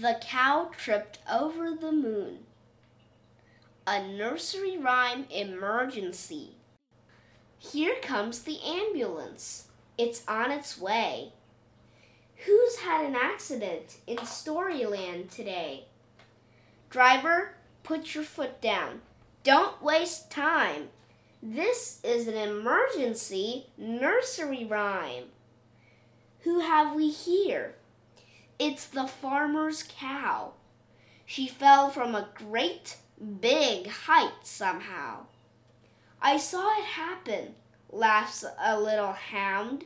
The cow tripped over the moon. A nursery rhyme emergency. Here comes the ambulance. It's on its way. Who's had an accident in Storyland today? Driver, put your foot down. Don't waste time. This is an emergency nursery rhyme. Who have we here? It's the farmer's cow. She fell from a great big height somehow. I saw it happen, laughs a little hound.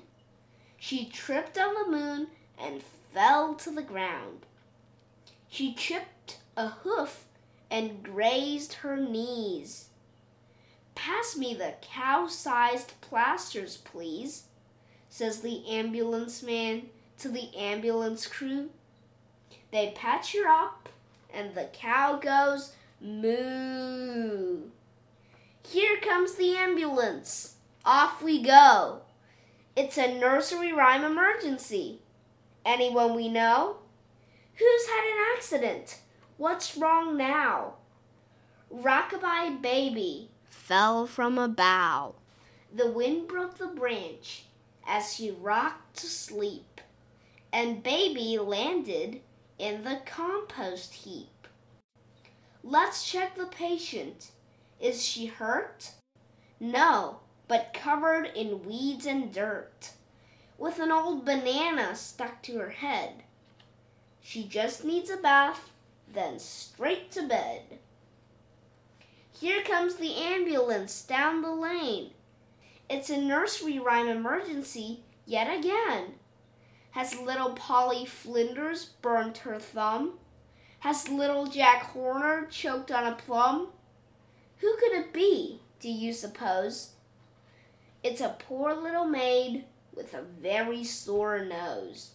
She tripped on the moon and fell to the ground. She chipped a hoof and grazed her knees. Pass me the cow-sized plasters, please, says the ambulance man to the ambulance crew. They patch her up and the cow goes moo. Here comes the ambulance. Off we go. It's a nursery rhyme emergency. Anyone we know? Who's had an accident? What's wrong now? Rock-a-bye baby fell from a bough. The wind broke the branch as she rocked to sleep, and baby landed in the compost heap. Let's check the patient. Is she hurt? No, but covered in weeds and dirt, with an old banana stuck to her head. She just needs a bath, then straight to bed. Here comes the ambulance down the lane. It's a nursery rhyme emergency yet again. Has little Polly Flinders burnt her thumb? Has little Jack Horner choked on a plum? Who could it be, do you suppose? It's a poor little maid with a very sore nose.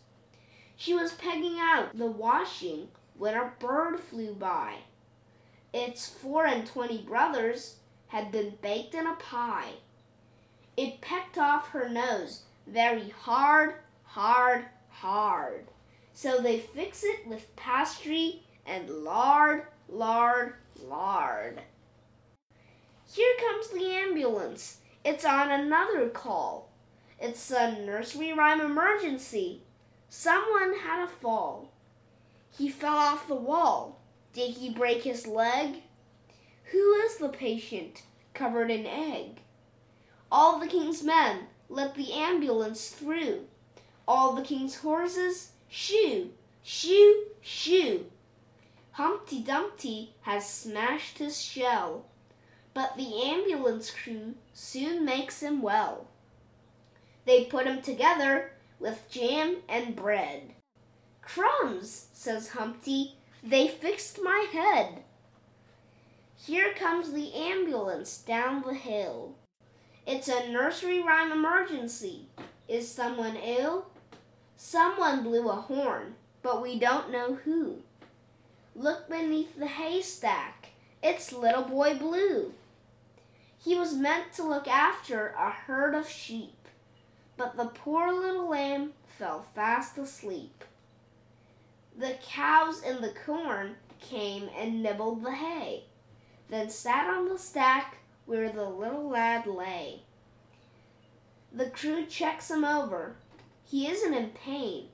She was pegging out the washing when a bird flew by. Its 4 and 20 brothers had been baked in a pie. It pecked off her nose very hard, hard, hard. So they fix it with pastry and lard, lard, lard. Here comes the ambulance. It's on another call. It's a nursery rhyme emergency. Someone had a fall. He fell off the wall. Did he break his leg? Who is the patient covered in egg? All the king's men, let the ambulance through. All the king's horses, shoo, shoo, shoo. Humpty Dumpty has smashed his shell, but the ambulance crew soon makes him well. They put him together with jam and bread. Crumbs, says Humpty, they fixed my head. Here comes the ambulance down the hill. It's a nursery rhyme emergency. Is someone ill? Someone blew a horn, but we don't know who. Look beneath the haystack. It's Little Boy Blue. He was meant to look after a herd of sheep, but the poor little lamb fell fast asleep. The cows in the corn came and nibbled the hay, then sat on the stack where the little lad lay. The crew checks him over. He isn't in pain,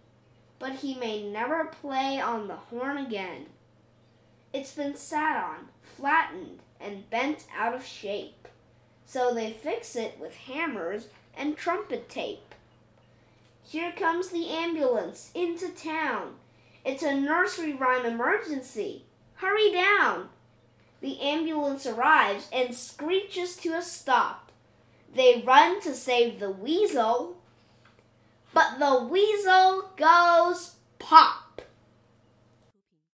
but he may never play on the horn again. It's been sat on, flattened, and bent out of shape, so they fix it with hammers and trumpet tape. Here comes the ambulance into town. It's a nursery rhyme emergency. Hurry down! The ambulance arrives and screeches to a stop. They run to save the weasel, but the weasel goes pop!